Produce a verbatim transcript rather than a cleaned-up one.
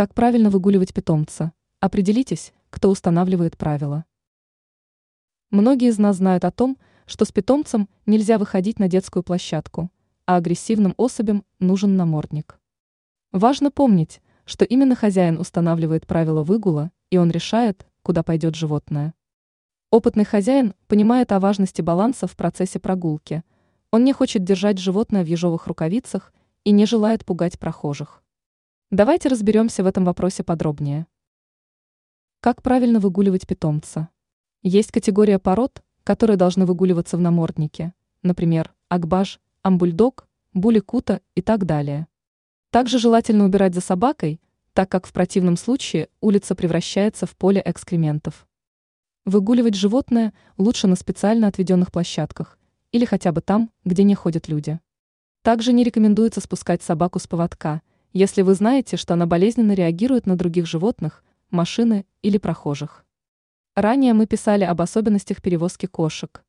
Как правильно выгуливать питомца? Определитесь, кто устанавливает правила. Многие из нас знают о том, что с питомцем нельзя выходить на детскую площадку, а агрессивным особям нужен намордник. Важно помнить, что именно хозяин устанавливает правила выгула, и он решает, куда пойдет животное. Опытный хозяин понимает о важности баланса в процессе прогулки. Он не хочет держать животное в ежовых рукавицах и не желает пугать прохожих. Давайте разберемся в этом вопросе подробнее. Как правильно выгуливать питомца? Есть категория пород, которые должны выгуливаться в наморднике, например, акбаш, амбульдог, буликута и так далее. Также желательно убирать за собакой, так как в противном случае улица превращается в поле экскрементов. Выгуливать животное лучше на специально отведенных площадках или хотя бы там, где не ходят люди. Также не рекомендуется спускать собаку с поводка, если вы знаете, что она болезненно реагирует на других животных, машины или прохожих. Ранее мы писали об особенностях перевозки кошек.